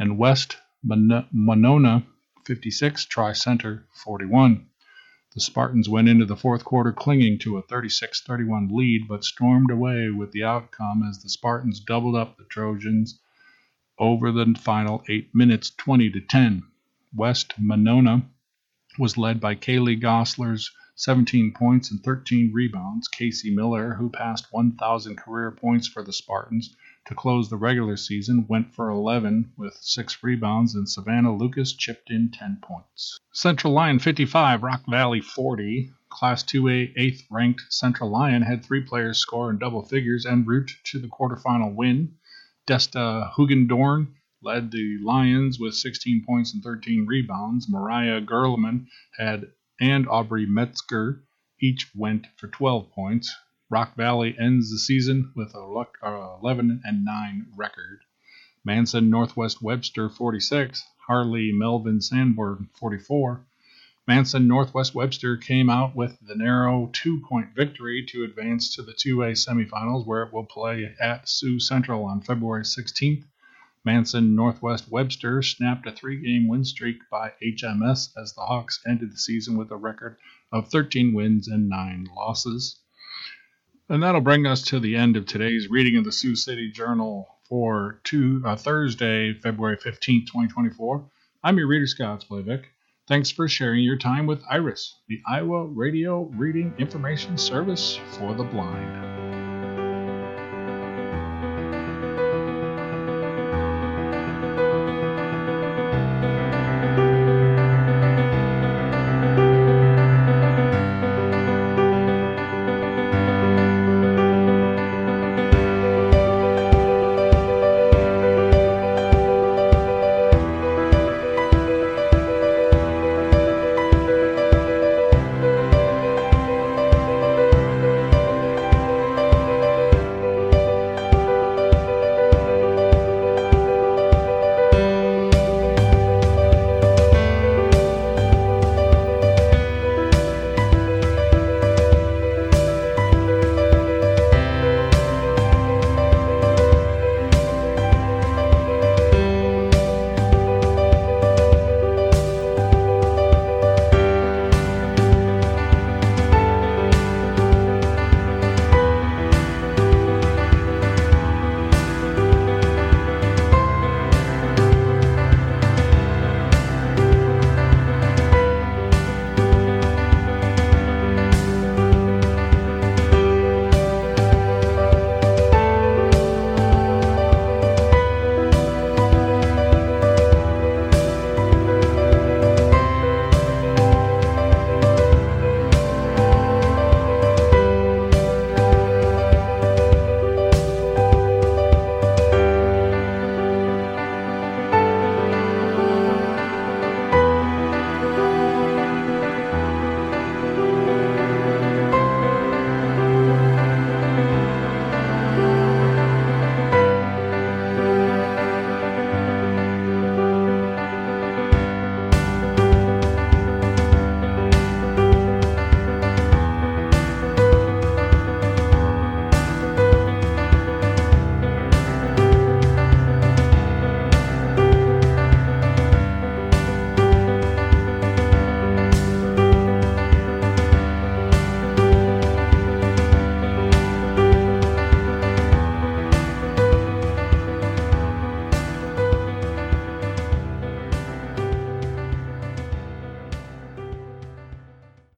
And West Monona 56, Tri-Center 41. The Spartans went into the fourth quarter clinging to a 36-31 lead, but stormed away with the outcome as the Spartans doubled up the Trojans over the final 8 minutes, 20-10. West Monona was led by Kaylee Gosler's 17 points and 13 rebounds. Casey Miller, who passed 1,000 career points for the Spartans to close the regular season, went for 11 with 6 rebounds, and Savannah Lucas chipped in 10 points. Central Lyon 55, Rock Valley 40. Class 2A 8th-ranked Central Lyon had 3 players score in double figures en route to the quarterfinal win. Desta Hugendorn led the Lions with 16 points and 13 rebounds. Mariah Gerleman and Aubrey Metzger each went for 12 points. Rock Valley ends the season with a 11-9 record. Manson Northwest Webster 46, Harley Melvin Sanborn 44. Manson Northwest Webster came out with the narrow 2-point victory to advance to the 2A semifinals, where it will play at Sioux Central on February 16th. Manson Northwest Webster snapped a 3-game win streak by HMS as the Hawks ended the season with a record of 13 wins and 9 losses. And that'll bring us to the end of today's reading of the Sioux City Journal for Thursday, February 15th, 2024. I'm your reader, Scott Splavik. Thanks for sharing your time with IRIS, the Iowa Radio Reading Information Service for the Blind.